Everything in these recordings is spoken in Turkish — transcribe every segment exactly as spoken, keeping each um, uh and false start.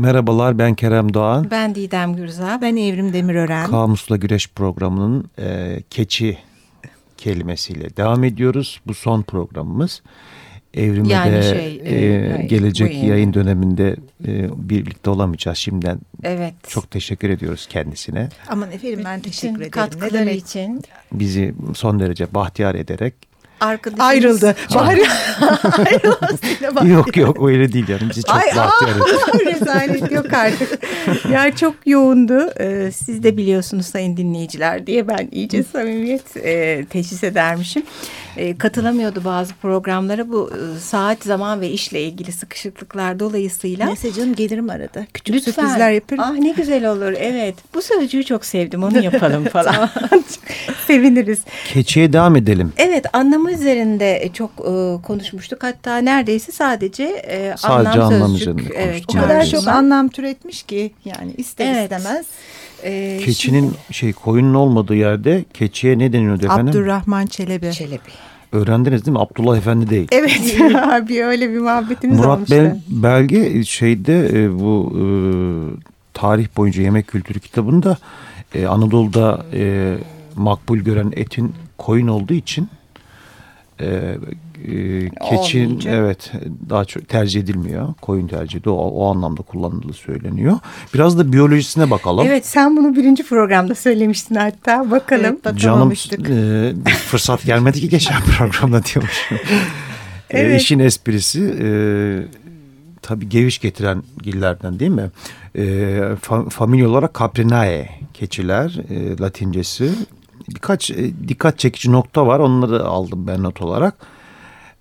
Merhabalar, ben Kerem Doğan. Ben Didem Gürza, ben Evrim Demirören. Kamusla Güreş programının e, keçi kelimesiyle devam ediyoruz. Bu son programımız. Evrim'e yani de şey, e, gelecek yayın, yayın döneminde e, birlikte olamayacağız şimdiden. Evet. Çok teşekkür ediyoruz kendisine. Aman efendim, ben bütün teşekkür ederim. Katkıları ne demek? için. Bizi son derece bahtiyar ederek. Arkadaşımız... Ayrıldı. Bahri... Ayrılmasıyla yok yok öyle değil yani. Bizi çok Ay, bahtiyar ederek. Rezalet yok artık. Ya çok yoğundu. Ee, siz de biliyorsunuz sayın dinleyiciler diye ben iyice samimiyet e, teşhis edermişim. E, katılamıyordu bazı programlara. Bu e, saat, zaman ve işle ilgili sıkışıklıklar dolayısıyla. Neyse canım, gelirim arada. Küçük Lütfen. sürprizler yaparım. Ah ne güzel olur, evet. Bu sözcüğü çok sevdim, onu yapalım falan. Seviniriz. Keçiye devam edelim. Evet, anlamı üzerinde çok e, konuşmuştuk. Hatta neredeyse sadece, e, sadece anlam, anlam sözcük. Sadece anlam üzerinde konuştuk. Evet, çok anlam türetmiş ki yani ister evet. istemez. Ee, Keçinin şimdi, şey koyunun olmadığı yerde keçiye ne deniyordu efendim? Abdurrahman Çelebi. Çelebi. Öğrendiniz değil mi? Abdullah Efendi değil. Evet abi, öyle bir muhabbetimiz Murat olmuştu. Murat Belge şeyde bu e, tarih boyunca yemek kültürü kitabında e, Anadolu'da e, makbul gören etin koyun olduğu için e, e, keçin Olmayacak. evet daha çok tercih edilmiyor. Koyun tercihi de o, o anlamda kullanıldığı söyleniyor. Biraz da biyolojisine bakalım. Evet, sen bunu birinci programda söylemiştin hatta. Bakalım. Evet, Canım e, fırsat gelmedi ki geçen programda diyormuşum. Evet. E, işin esprisi e, tabii geviş getiren gillerden değil mi? E, fa, familya olarak Caprinae keçiler e, Latincesi. Birkaç e, dikkat çekici nokta var. Onları aldım ben not olarak.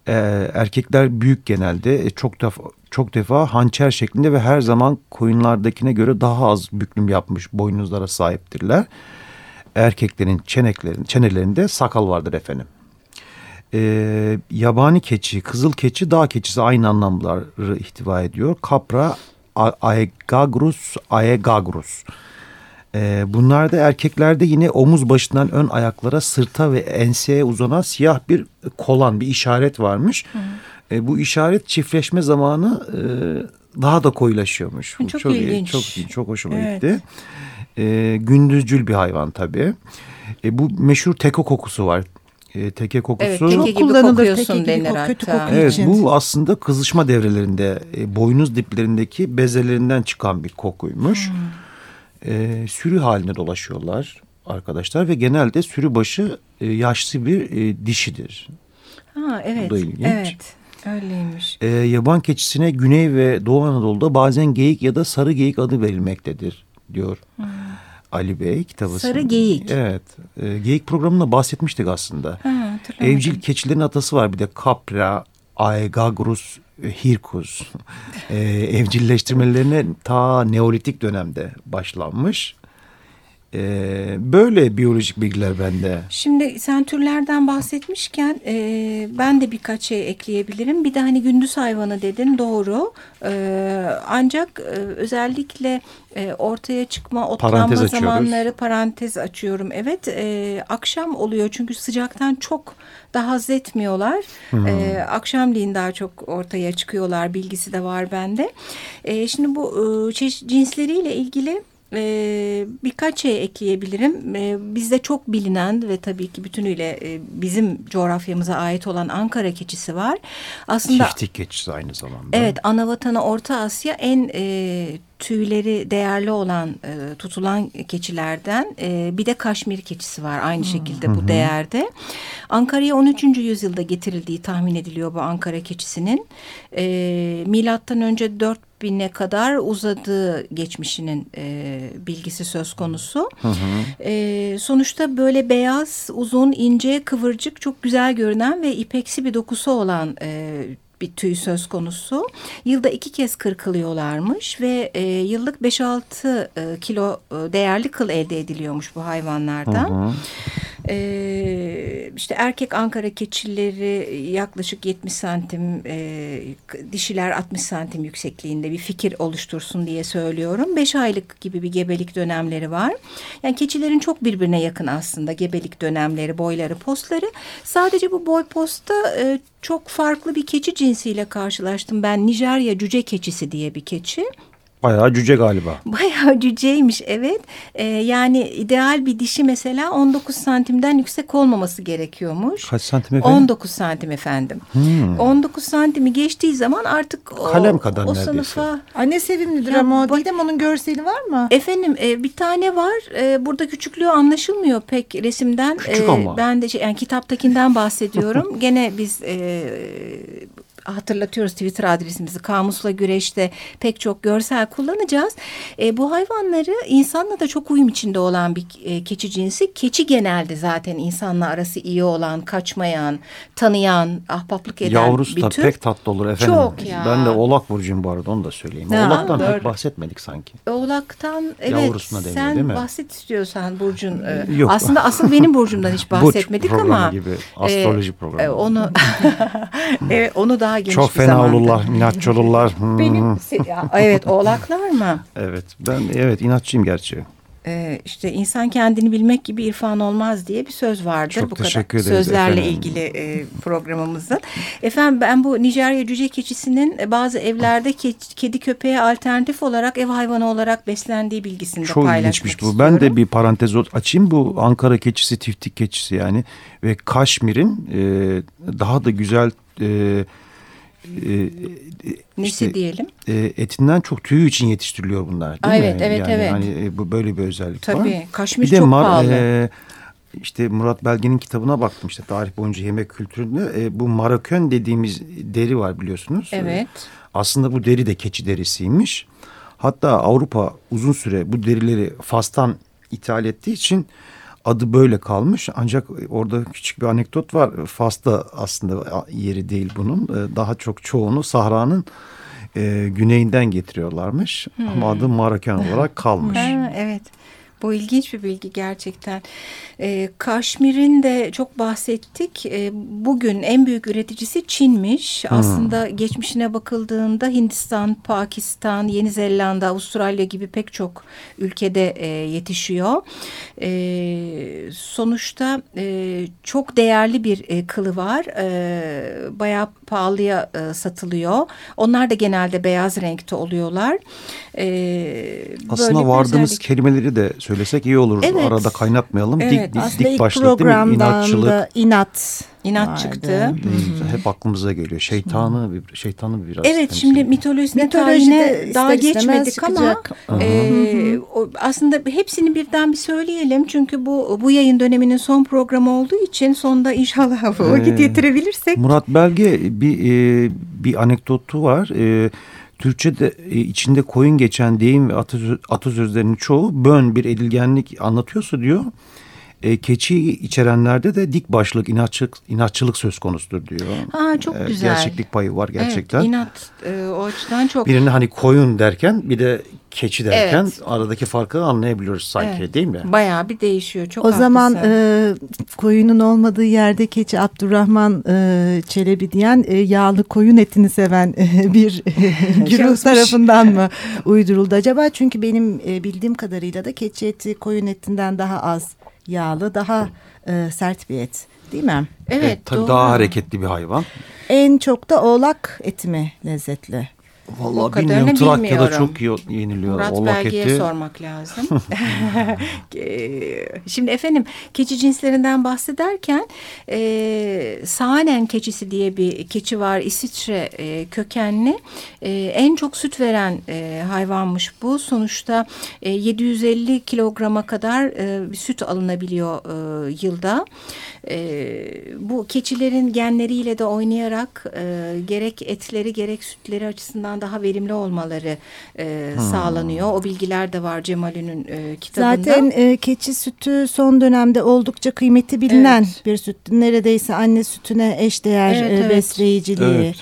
Ee, erkekler büyük genelde, çok defa, çok defa hançer şeklinde ve her zaman koyunlardakine göre daha az büklüm yapmış boynuzlara sahiptirler. Erkeklerin çenelerinde sakal vardır efendim. Ee, yabani keçi, kızıl keçi, dağ keçisi aynı anlamları ihtiva ediyor. Kapra aegagrus, aegagrus. Ee, bunlarda erkeklerde yine omuz başından ön ayaklara, sırta ve enseye uzanan siyah bir kolan, bir işaret varmış. Ee, bu işaret çiftleşme zamanı e, daha da koyulaşıyormuş. Çok, çok ilginç. Çok, çok hoşuma evet. gitti. Ee, gündüzcül bir hayvan tabii. Ee, bu meşhur teko kokusu var. E, teke kokusu. Evet, teke gibi kokuyorsun denir hatta. Evet, bu aslında kızışma devrelerinde e, boynuz diplerindeki bezelerinden çıkan bir kokuymuş. Hmm. E, sürü haline dolaşıyorlar arkadaşlar ve genelde sürü başı e, yaşlı bir e, dişidir. Ha evet. Evet. Öyleymiş. E, yaban keçisine Güney ve Doğu Anadolu'da bazen geyik ya da sarı geyik adı verilmektedir diyor. Hmm. Ali Bey kitabı. Sarı geyik. Evet. E, geyik programında bahsetmiştik aslında. Ha, evcil keçilerin atası var bir de, Capra aegagrus hirkus. E, evcilleştirmelerine ta Neolitik dönemde başlanmış. E, böyle biyolojik bilgiler bende. Şimdi sen türlerden bahsetmişken e, ben de birkaç şey ekleyebilirim. Bir de hani gündüz hayvanı dedin, doğru. E, ancak e, özellikle e, ortaya çıkma, otlanma parantez zamanları parantez açıyorum. Evet, e, akşam oluyor çünkü sıcaktan çok daha haz etmiyorlar. Hmm. Ee, akşamleyin daha çok ortaya çıkıyorlar. Bilgisi de var bende. Ee, şimdi bu e, cinsleriyle ilgili e, birkaç şey ekleyebilirim. E, bizde çok bilinen ve tabii ki bütünüyle e, bizim coğrafyamıza ait olan Ankara keçisi var. Aslında Tiftik keçisi aynı zamanda. Evet, anavatanı Orta Asya, en e, tüyleri değerli olan e, tutulan keçilerden e, bir de Kaşmir keçisi var aynı şekilde hmm. bu değerde. Ankara'ya on üçüncü yüzyılda getirildiği tahmin ediliyor bu Ankara keçisinin. E, Milattan önce dört bine kadar uzadığı geçmişinin e, bilgisi söz konusu. Hı hı. E, sonuçta böyle beyaz, uzun, ince, kıvırcık, çok güzel görünen ve ipeksi bir dokusu olan e, bir tüy söz konusu. Yılda iki kez kırkılıyorlarmış ve e, yıllık beş altı e, kilo e, değerli kıl elde ediliyormuş bu hayvanlardan. Hı hı. Ee, işte erkek Ankara keçileri yaklaşık yetmiş santim, e, dişiler altmış santim yüksekliğinde, bir fikir oluştursun diye söylüyorum. beş aylık gibi bir gebelik dönemleri var. Yani keçilerin çok birbirine yakın aslında gebelik dönemleri, boyları, postları. Sadece bu boy posta e, çok farklı bir keçi cinsiyle karşılaştım ben. Nijerya cüce keçisi diye bir keçi. Bayağı cüce galiba. Bayağı cüceymiş, evet. Ee, yani ideal bir dişi mesela on dokuz santimden yüksek olmaması gerekiyormuş. Kaç santim efendim? on dokuz santim efendim. Hmm. on dokuz santimi geçtiği zaman artık o, kalem kadar o neredeyse. Sınıfa... Anne sevimlidir ya, ama o değil de onun görseli var mı? Efendim e, bir tane var. E, burada küçüklüğü anlaşılmıyor pek resimden. Küçük e, ama. Ben de şey, yani kitaptakinden bahsediyorum. Gene biz... E, hatırlatıyoruz Twitter adresimizi. Kamusla Güreş'te pek çok görsel kullanacağız. E, bu hayvanları insanla da çok uyum içinde olan bir e, keçi cinsi. Keçi genelde zaten insanla arası iyi olan, kaçmayan, tanıyan, ahbaplık eden yavrusu bir tür. Yavrusu da pek tatlı olur efendim. Çok ya. Ben de Oğlak burcuyum bu arada, onu da söyleyeyim. Ha, Oğlak'tan doğru. Pek bahsetmedik sanki. Oğlak'tan evet. Yavrusuna deniyor, sen değil mi? Bahset istiyorsan burcun. E, Yok. Aslında asıl benim burcumdan hiç bahsetmedik ama. Burç programı ama, gibi. Astroloji e, programı. E, onu, e, onu daha çok fena olurlar, inatçı olurlar. Hmm. Benim, ya, evet, oğlaklar mı? Evet, ben evet inatçıyım gerçi. Ee, işte insan kendini bilmek gibi irfan olmaz diye bir söz vardır. Çok bu teşekkür kadar. Ederiz sözlerle efendim. ilgili e, programımızın. Efendim ben bu Nijerya cüce keçisinin bazı evlerde ke, kedi köpeğe alternatif olarak ev hayvanı olarak beslendiği bilgisini de paylaşmak istiyorum. Çok ilginçmiş bu. Ben de bir parantez açayım. Bu Ankara keçisi, Tiftik keçisi yani ve Kaşmir'in e, daha da güzel e, E, nesi işte, diyelim? E, etinden çok tüyü için yetiştiriliyor bunlar. Değil evet, mi? Evet, yani, evet. Hani bu böyle bir özellik tabii, var. Tabii. Kaşmir çok mar, pahalı. E, işte Murat Belge'nin kitabına baktım işte tarih boyunca yemek kültüründe. E, bu marakön dediğimiz deri var biliyorsunuz. Evet. E, aslında bu deri de keçi derisiymiş. Hatta Avrupa uzun süre bu derileri Fas'tan ithal ettiği için adı böyle kalmış. Ancak orada küçük bir anekdot var. Fas'ta aslında yeri değil bunun. Daha çok çoğunu Sahra'nın e, güneyinden getiriyorlarmış. Hmm. Ama adı Maraken olarak kalmış. Ha, evet. Bu ilginç bir bilgi gerçekten. Ee, Kaşmir'in de çok bahsettik. Ee, bugün en büyük üreticisi Çin'miş. Hmm. Aslında geçmişine bakıldığında Hindistan, Pakistan, Yeni Zelanda, Avustralya gibi pek çok ülkede e, yetişiyor. E, sonuçta e, çok değerli bir e, kılı var. E, bayağı pahalıya e, satılıyor. Onlar da genelde beyaz renkte oluyorlar. E, Aslında vardığımız özellik... kelimeleri de söylesek iyi olur. Evet. Arada kaynatmayalım. Evet. Dik, dik, dik başlık değil mi? İnatçılık. inat. İnat Aynen. çıktı. Hı-hı. Hep aklımıza geliyor. Şeytanı, bir, şeytanı biraz. Evet şimdi mitolojide, mitolojide daha geçmedik ama e, aslında hepsini birden bir söyleyelim. Çünkü bu bu yayın döneminin son programı olduğu için sonda inşallah vakit ee, yetirebilirsek. Murat Belge bir e, bir anekdotu var. E, Türkçe'de içinde koyun geçen deyim ve atasözlerinin çoğu bön bir edilgenlik anlatıyorsa diyor. E, keçi içerenlerde de dik başlık, inatçılık, inatçılık söz konusudur diyor. Ha, çok e, güzel. Gerçeklik payı var gerçekten. Evet, inat e, o açıdan çok. Birini hani koyun derken bir de keçi derken evet. aradaki farkı anlayabiliyoruz sanki evet. değil mi? Bayağı bir değişiyor. Çok o haklısın. Zaman e, koyunun olmadığı yerde keçi Abdurrahman e, Çelebi diyen e, yağlı koyun etini seven e, bir e, güruh tarafından mı uyduruldu acaba? Çünkü benim e, bildiğim kadarıyla da keçi eti koyun etinden daha az. Yağlı, daha e, sert bir et değil mi? Evet, evet tabii doğru. Daha hareketli bir hayvan. En çok da oğlak eti mi lezzetli? Vallahi bilmiyorum. Trakya'da çok yeniliyor. Murat Belge'ye sormak lazım. Şimdi efendim keçi cinslerinden bahsederken e, Saanen keçisi diye bir keçi var. İsviçre e, kökenli. E, en çok süt veren e, hayvanmış bu. Sonuçta e, yedi yüz elli kilograma kadar e, süt alınabiliyor e, yılda. E, bu keçilerin genleriyle de oynayarak e, gerek etleri gerek sütleri açısından daha verimli olmaları e, hmm. sağlanıyor. O bilgiler de var Cemal'in e, kitabında. Zaten e, keçi sütü son dönemde oldukça kıymeti bilinen evet. bir süt. Neredeyse anne sütüne eşdeğer evet, evet. besleyiciliği. Evet.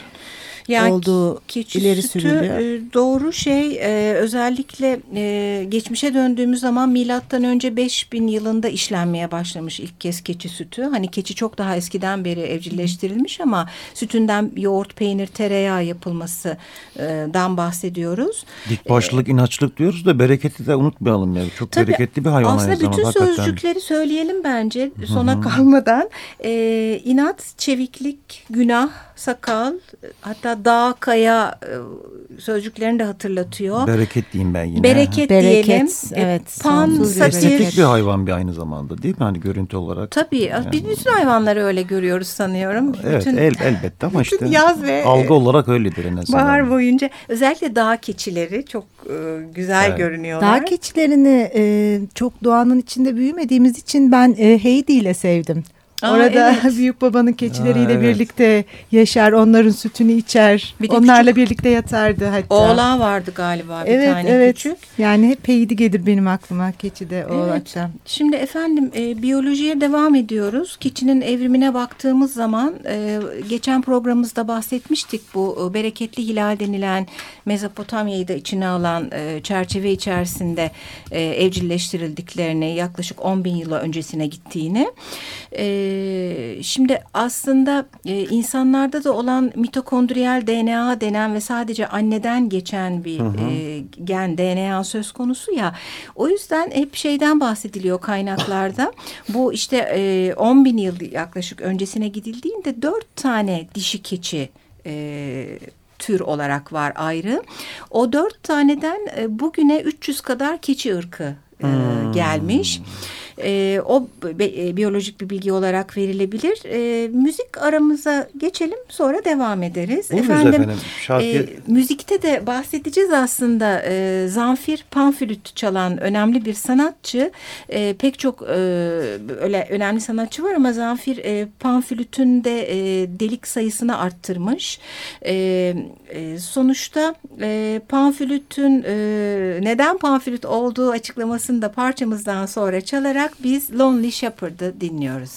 Yani olduğu keçi ileri sütü sürülüyor. Doğru şey e, özellikle e, geçmişe döndüğümüz zaman milattan önce beş bin yılında işlenmeye başlamış ilk kez keçi sütü. Hani keçi çok daha eskiden beri evcilleştirilmiş ama sütünden yoğurt, peynir, tereyağı yapılmasından bahsediyoruz. Dik başlık, ee, inatçılık diyoruz da bereketi de unutmayalım yani. Çok tabii, bereketli bir hayvan. Aslında bütün zaman, sözcükleri hakikaten. Söyleyelim bence sona Hı-hı. kalmadan. E, inat, çeviklik, günah, sakal hatta Hatta dağ, kaya sözcüklerini de hatırlatıyor. Bereket diyeyim ben yine. Bereket, bereket diyelim. Evet. Pan, estetik bir hayvan bir aynı zamanda değil mi? Hani görüntü olarak. Tabii. Yani. Biz bütün hayvanları öyle görüyoruz sanıyorum. Evet bütün, el, elbette ama işte yaz ve algı olarak öyledir en azından. Bahar boyunca özellikle dağ keçileri çok e, güzel evet. görünüyorlar. Dağ keçilerini e, çok doğanın içinde büyümediğimiz için ben e, Heidi ile sevdim. Aa, orada evet. büyük babanın keçileriyle Aa, evet. birlikte yaşar, onların sütünü içer, bir onlarla küçük, birlikte yatardı hatta. Oğlağı vardı galiba bir evet, tane evet. küçük. Yani hep Heidi gelir benim aklıma, keçi de oğlaktan. Evet. Şimdi efendim e, biyolojiye devam ediyoruz. Keçinin evrimine baktığımız zaman e, geçen programımızda bahsetmiştik bu e, bereketli hilal denilen Mezopotamya'yı da içine alan e, çerçeve içerisinde e, evcilleştirildiklerini, yaklaşık on bin yıl öncesine gittiğini. E, Şimdi aslında insanlarda da olan mitokondriyal D N A denen ve sadece anneden geçen bir hı hı. gen D N A söz konusu ya. O yüzden hep şeyden bahsediliyor kaynaklarda. Bu işte on bin yıl yaklaşık öncesine gidildiğinde dört tane dişi keçi tür olarak var ayrı. O dört taneden bugüne üç yüz kadar keçi ırkı hmm. gelmiş. E, o e, biyolojik bir bilgi olarak verilebilir. E, müzik aramıza geçelim, sonra devam ederiz. Olur efendim. efendim şarkı... e, müzikte de bahsedeceğiz aslında. E, Zanfir panflüt çalan önemli bir sanatçı. E, pek çok e, öyle önemli sanatçı var ama Zanfir e, panflütün de e, delik sayısını arttırmış. E, e, sonuçta e, panflütün e, neden panflüt olduğu açıklamasını da parçamızdan sonra çalarak biz Lonely Shepherd'ı dinliyoruz.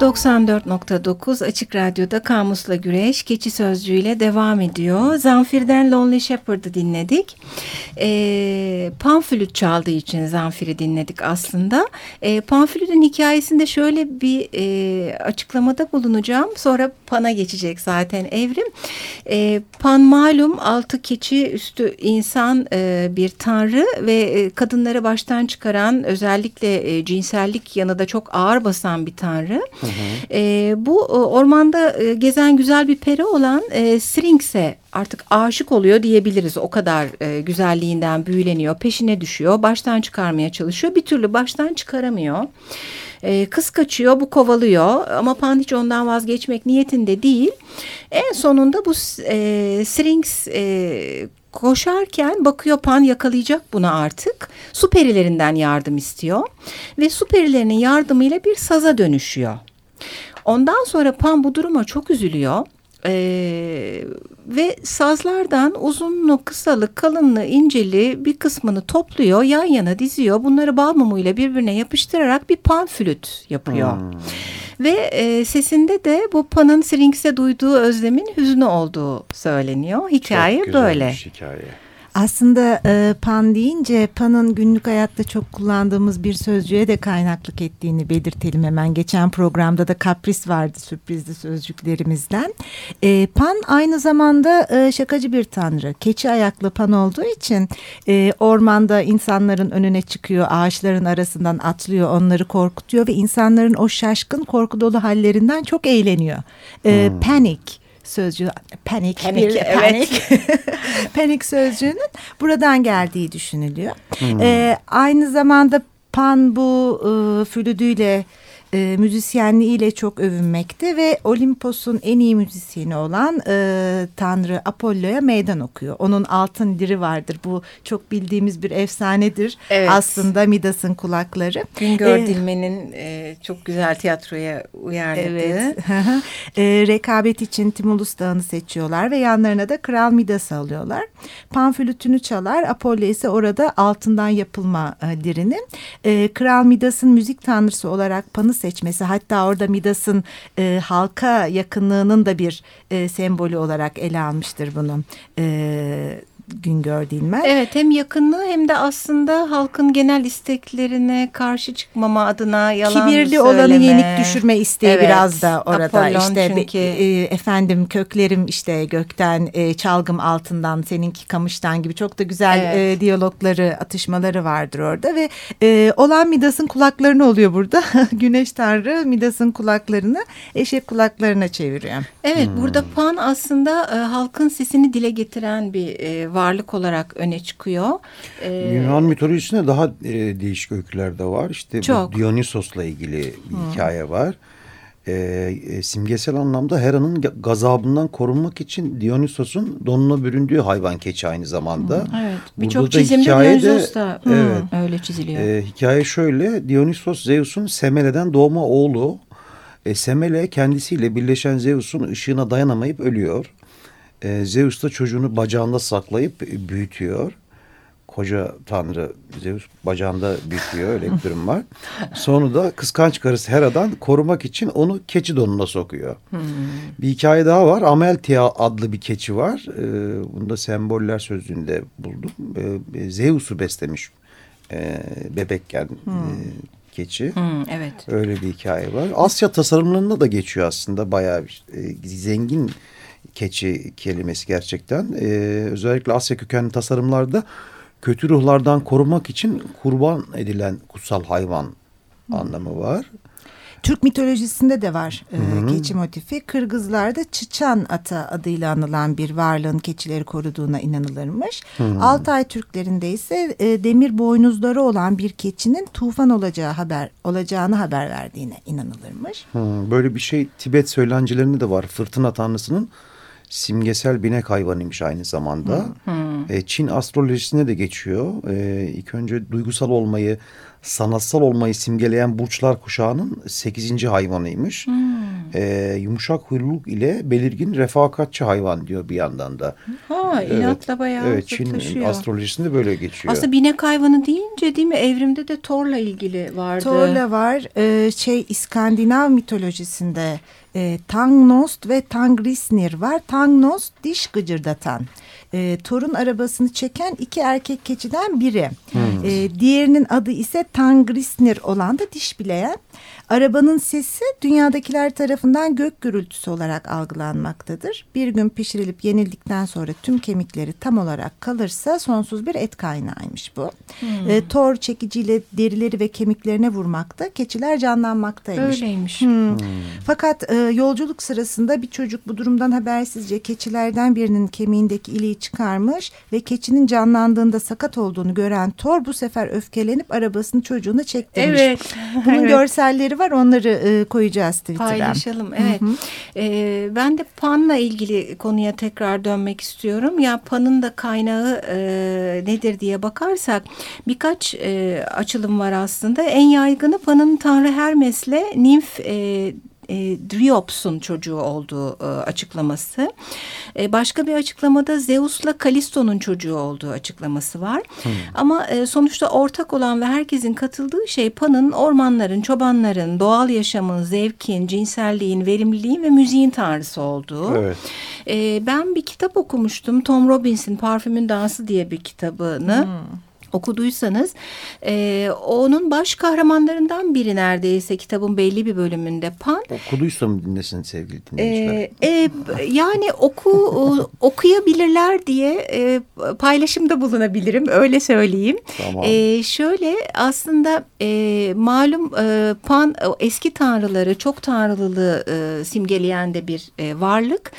doksan dört nokta dokuz Açık Radyo'da Kamusla Güreş keçi sözcüğüyle devam ediyor. Zanfir'den Lonely Shepherd'ı dinledik. E, panflüt çaldığı için Zanfir'i dinledik aslında. E, panflütün hikayesinde şöyle bir e, açıklamada bulunacağım. Sonra Pan'a geçecek zaten Evrim. E, Pan malum altı keçi üstü insan e, bir tanrı ve e, kadınları baştan çıkaran, özellikle e, cinsellik yanı da çok ağır basan bir tanrı. E, bu ormanda e, gezen güzel bir peri olan e, Syrinx'e artık aşık oluyor diyebiliriz. O kadar e, güzelliğinden büyüleniyor, peşine düşüyor, baştan çıkarmaya çalışıyor. Bir türlü baştan çıkaramıyor. E, kız kaçıyor, bu kovalıyor ama Pan hiç ondan vazgeçmek niyetinde değil. En sonunda bu e, Syrinx e, koşarken bakıyor Pan yakalayacak bunu artık. Su perilerinden yardım istiyor ve su perilerinin yardımıyla bir saza dönüşüyor. Ondan sonra Pan bu duruma çok üzülüyor ee, ve sazlardan uzunlu, kısalı, kalınlı, inceli bir kısmını topluyor, yan yana diziyor. Bunları bal mumuyla birbirine yapıştırarak bir panflüt yapıyor. Hmm. Ve e, sesinde de bu Pan'ın Syrinx'e duyduğu özlemin hüznü olduğu söyleniyor. Hikaye çok böyle. Hikaye. Aslında e, Pan deyince Pan'ın günlük hayatta çok kullandığımız bir sözcüğe de kaynaklık ettiğini belirtelim hemen. Geçen programda da kapris vardı sürprizli sözcüklerimizden. E, Pan aynı zamanda e, şakacı bir tanrı. Keçi ayaklı Pan olduğu için e, ormanda insanların önüne çıkıyor, ağaçların arasından atlıyor, onları korkutuyor ve insanların o şaşkın, korku dolu hallerinden çok eğleniyor. E, hmm. Panik. Sözcüğü panik, panik, bir, panik. Evet. Panik sözcüğünün buradan geldiği düşünülüyor. Hmm. Ee, aynı zamanda Pan bu e, flütüyle e, müzisyenliğiyle çok övünmekte ve Olimpos'un en iyi müzisyeni olan e, Tanrı Apollo'ya meydan okuyor. Onun altın liri vardır. Bu çok bildiğimiz bir efsanedir. Evet. Aslında Midas'ın kulakları. Güngör ee, Dilmen'in e, çok güzel tiyatroya uyarladığı. Evet. e, rekabet için Timulus Dağı'nı seçiyorlar ve yanlarına da Kral Midas'ı alıyorlar. Pan flütünü çalar. Apollo ise orada altından yapılma e, lirinin. E, Kral Midas'ın müzik tanrısı olarak Pan'ı seçmesi, hatta orada Midas'ın e, halka yakınlığının da bir e, sembolü olarak ele almıştır bunu e, Güngör Dilmen. Evet, hem yakınlığı hem de aslında halkın genel isteklerine karşı çıkmama adına yalan Kibirli söyleme. Olanı yenik düşürme isteği, evet, biraz da orada. Apollon işte çünkü. E, efendim köklerim işte gökten, e, çalgım altından, seninki kamıştan gibi çok da güzel, evet, e, diyalogları, atışmaları vardır orada ve e, olan Midas'ın kulaklarını oluyor burada. Güneş Tanrı Midas'ın kulaklarını eşek kulaklarına çeviriyor. Evet, hmm. burada Pan aslında e, halkın sesini dile getiren bir e, varlık olarak öne çıkıyor. Ee, Yunan mitolojisinde daha e, değişik öyküler de var. İşte Dionysos'la ilgili bir hmm. hikaye var. E, e, simgesel anlamda Hera'nın gazabından korunmak için Dionysos'un donuna büründüğü hayvan keçi aynı zamanda. Hmm. Evet. Birçok çizimde Dionysos da hmm. evet, öyle çiziliyor. E, hikaye şöyle. Dionysos Zeus'un Semele'den doğma oğlu. E, Semele kendisiyle birleşen Zeus'un ışığına dayanamayıp ölüyor. Ee, Zeus da çocuğunu bacağında saklayıp büyütüyor. Koca tanrı Zeus bacağında büyütüyor. Öyle bir durum var. Sonra da kıskanç karısı Hera'dan korumak için onu keçi donuna sokuyor. Hmm. Bir hikaye daha var. Ameltia adlı bir keçi var. Ee, bunu da semboller sözlüğünde buldum. Ee, Zeus'u beslemiş ee, bebekken hmm. keçi. Hmm, evet. Öyle bir hikaye var. Asya tasarımlarında da geçiyor aslında. Bayağı bir e, zengin keçi kelimesi gerçekten. Ee, özellikle Asya kökenli tasarımlarda kötü ruhlardan korumak için kurban edilen kutsal hayvan Hı. anlamı var. Türk mitolojisinde de var e, keçi motifi. Kırgızlarda Çıçan Ata adıyla anılan bir varlığın keçileri koruduğuna inanılırmış. Hı-hı. Altay Türklerinde ise e, demir boynuzları olan bir keçinin tufan olacağı haber olacağını haber verdiğine inanılırmış. Hı, böyle bir şey Tibet söylencilerinde de var. Fırtına tanrısının simgesel binek hayvanıymış aynı zamanda. Hı hı. E, Çin astrolojisine de geçiyor. E, ilk önce duygusal olmayı, sanatsal olmayı simgeleyen burçlar kuşağının sekizinci hayvanıymış. e, yumuşak huyluluk ile belirgin refakatçi hayvan diyor bir yandan da. Ha, inatla evet, bayağı evet, Çin astrolojisinde böyle geçiyor. Aslında binek hayvanı deyince değil mi? Evrimde de Thor'la ilgili vardı. Thor'la var. Ee, şey İskandinav mitolojisinde e, Tangnost ve Tangrisnir var. Tangnost diş gıcırdatan. E, Thor'un arabasını çeken iki erkek keçiden biri. Hmm. E, diğerinin adı ise Tangrisnir olan da diş bileyen. Arabanın sesi dünyadakiler tarafından gök gürültüsü olarak algılanmaktadır. Bir gün pişirilip yenildikten sonra tüm kemikleri tam olarak kalırsa sonsuz bir et kaynağıymış bu. Hmm. E, Thor çekiciyle derileri ve kemiklerine vurmakta, keçiler canlanmaktaymış. Öyleymiş. Hmm. Hmm. Fakat e, yolculuk sırasında bir çocuk bu durumdan habersizce keçilerden birinin kemiğindeki iliği çıkarmış ve keçinin canlandığında sakat olduğunu gören Thor bu sefer öfkelenip arabasını çocuğuna çektirmiş. Evet. Bunun evet. görselleri var, onları e, koyacağız Twitter'a. Paylaşalım evet. E, ben de Pan'la ilgili konuya tekrar dönmek istiyorum. Ya Pan'ın da kaynağı e, nedir diye bakarsak birkaç e, açılım var aslında. En yaygını Pan'ın Tanrı Hermes'le Nimf E, E, Driops'un çocuğu olduğu e, açıklaması. E, başka bir açıklamada Zeus'la Kalisto'nun çocuğu olduğu açıklaması var. Hmm. Ama e, sonuçta ortak olan ve herkesin katıldığı şey Pan'ın ormanların, çobanların, doğal yaşamın, zevkin, cinselliğin, verimliliğin ve müziğin tanrısı olduğu. Evet. E, ben bir kitap okumuştum. Tom Robbins'in Parfümün Dansı diye bir kitabını. Hmm. Okuduysanız e, onun baş kahramanlarından biri neredeyse kitabın belli bir bölümünde Pan. Okuduysam dinlesin sevgili dinleyiciler. E, e, yani oku okuyabilirler diye e, paylaşımda bulunabilirim, öyle söyleyeyim. Tamam. E, şöyle aslında e, malum e, Pan eski tanrıları, çok tanrılılığı e, simgeleyen de bir e, varlık.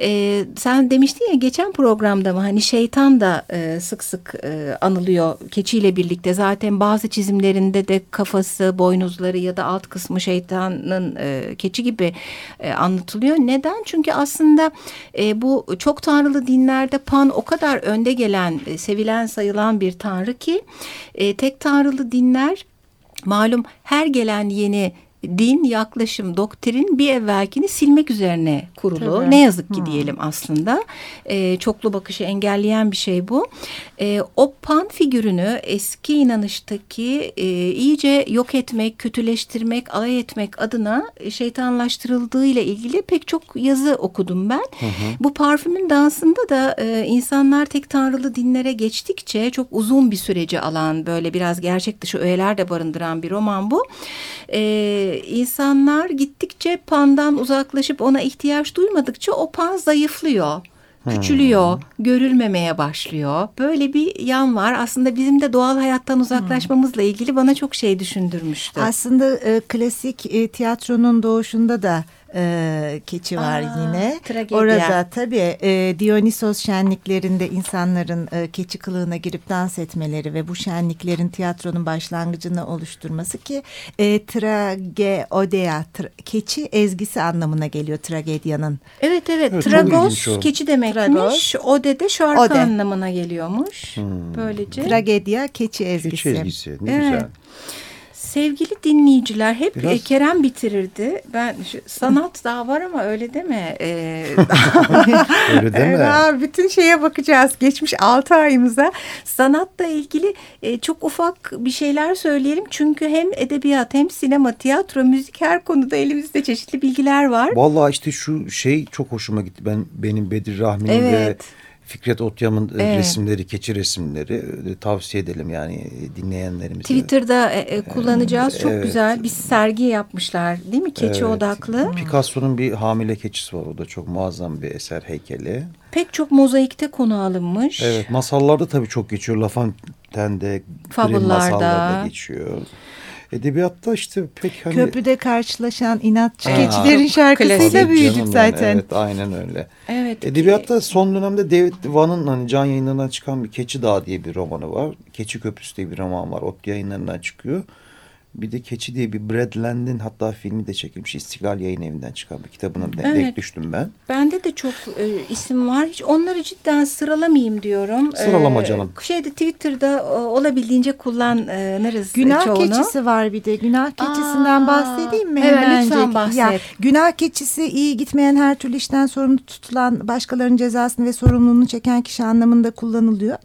E, sen demiştin ya geçen programda mı hani şeytan da e, sık sık e, anılıyor. Keçiyle birlikte zaten bazı çizimlerinde de kafası, boynuzları ya da alt kısmı şeytanın e, keçi gibi e, anlatılıyor. Neden? Çünkü aslında e, bu çok tanrılı dinlerde Pan o kadar önde gelen, e, sevilen sayılan bir tanrı ki e, tek tanrılı dinler malum her gelen yeni din, yaklaşım, doktrin bir evvelkini silmek üzerine kurulu. Tabii. Ne yazık ki hmm. diyelim aslında. E, çoklu bakışı engelleyen bir şey bu. E, o Pan figürünü eski inanıştaki e, iyice yok etmek, kötüleştirmek, alay etmek adına şeytanlaştırıldığıyla ilgili pek çok yazı okudum ben. Hı hı. Bu Parfümün Dansı'nda da e, insanlar tek tanrılı dinlere geçtikçe çok uzun bir süreci alan, böyle biraz gerçek dışı öğeler de barındıran bir roman bu. E, İnsanlar gittikçe Pan'dan uzaklaşıp ona ihtiyaç duymadıkça o Pan zayıflıyor, küçülüyor, hmm. görülmemeye başlıyor. Böyle bir yan var. Aslında bizim de doğal hayattan uzaklaşmamızla ilgili bana çok şey düşündürmüştü. Aslında e, klasik e, tiyatronun doğuşunda da Ee, keçi var. Aa, yine. Tragedia. Orada tabii e, Dionysos şenliklerinde insanların e, keçi kılığına girip dans etmeleri ve bu şenliklerin tiyatronun başlangıcını oluşturması ki e, Tragedia tra, keçi ezgisi anlamına geliyor Tragedia'nın. Evet evet, evet Tragos keçi demekmiş. Tragos. Ode de şarkı Ode. anlamına geliyormuş. Hmm. Böylece. Tragedia keçi ezgisi. Keçi ezgisi ne evet. güzel. Sevgili dinleyiciler hep Biraz... Kerem bitirirdi. Ben şu, sanat daha var ama öyle deme. Ee, öyle deme. Daha bütün şeye bakacağız. Geçmiş altı ayımıza sanatla ilgili e, çok ufak bir şeyler söyleyelim. Çünkü hem edebiyat hem sinema, tiyatro, müzik her konuda elimizde çeşitli bilgiler var. Vallahi işte şu şey çok hoşuma gitti. Ben benim Bedir Rahmi'nin evet. ve Fikret Otyam'ın evet. resimleri, keçi resimleri tavsiye edelim yani dinleyenlerimize. Twitter'da e, kullanacağız. Evet. Çok evet. güzel bir sergi yapmışlar değil mi? Keçi evet. odaklı. Picasso'nun bir hamile keçisi var. O da çok muazzam bir eser, heykeli. Pek çok mozaikte konu alınmış. Evet, masallarda tabii çok geçiyor. La Fontaine'de, Grimm masallarda geçiyor. Edebiyatta işte pek hani... Köprüde karşılaşan inatçı Aa, keçilerin şarkısıyla büyüdük zaten. Yani, evet aynen öyle. Evet, edebiyatta e... son dönemde David Van'ın hani can yayınlarından çıkan bir Keçi Dağı diye bir romanı var. Keçi Köprüsü diye bir roman var. Ot yayınlarından çıkıyor. Bir de Keçi diye bir Brad Land'in hatta filmi de çekilmiş. İstiklal Yayın Evi'nden çıkan bir kitabına evet, denk düştüm ben. Bende de çok e, isim var. Hiç onları cidden sıralamayayım diyorum. Sıralama canım. Ee, şeyde Twitter'da e, olabildiğince kullanırız Günah çoğunu. Keçisi var bir de. Günah Keçisi'nden Aa, bahsedeyim mi? Evet, hemen lütfen bahset. Ya, Günah Keçisi iyi gitmeyen her türlü işten sorumlu tutulan, başkalarının cezasını ve sorumluluğunu çeken kişi anlamında kullanılıyor.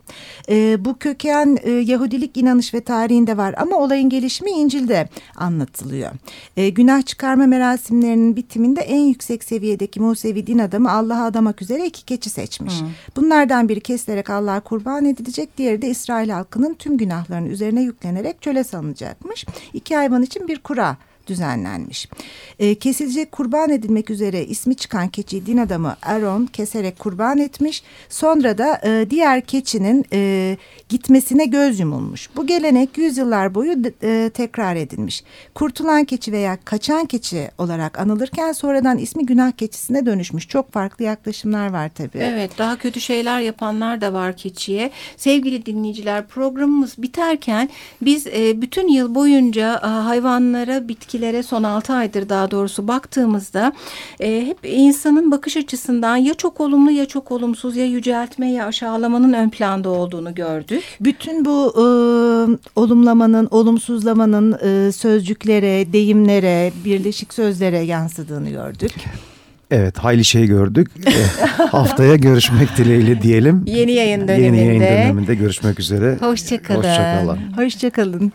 E, bu köken e, Yahudilik inanış ve tarihinde var ama olayın gelişimi İncil de anlatılıyor. E, günah çıkarma merasimlerinin bitiminde en yüksek seviyedeki Musevi din adamı Allah'a adamak üzere iki keçi seçmiş. Hı. Bunlardan biri kesilerek Allah'a kurban edilecek, diğeri de İsrail halkının tüm günahlarının üzerine yüklenerek çöle salınacakmış. İki hayvan için bir kura düzenlenmiş. E, kesilecek, kurban edilmek üzere ismi çıkan keçi din adamı Aaron keserek kurban etmiş. Sonra da e, diğer keçinin e, gitmesine göz yumulmuş. Bu gelenek yüzyıllar boyu e, tekrar edilmiş. Kurtulan keçi veya kaçan keçi olarak anılırken sonradan ismi günah keçisine dönüşmüş. Çok farklı yaklaşımlar var tabii. Evet, daha kötü şeyler yapanlar da var keçiye. Sevgili dinleyiciler, programımız biterken biz e, bütün yıl boyunca e, hayvanlara, bitkilere, son altı aydır daha doğrusu baktığımızda e, hep insanın bakış açısından ya çok olumlu ya çok olumsuz, ya yüceltme ya aşağılamanın ön planda olduğunu gördük. Bütün bu e, olumlamanın, olumsuzlamanın e, sözcüklere, deyimlere, birleşik sözlere yansıdığını gördük. Evet, hayli şey gördük. E, haftaya görüşmek dileğiyle diyelim. Yeni yayın döneminde. Yeni yayın döneminde görüşmek üzere. Hoşça kalın. Hoşça kalın. Hoşça kalın.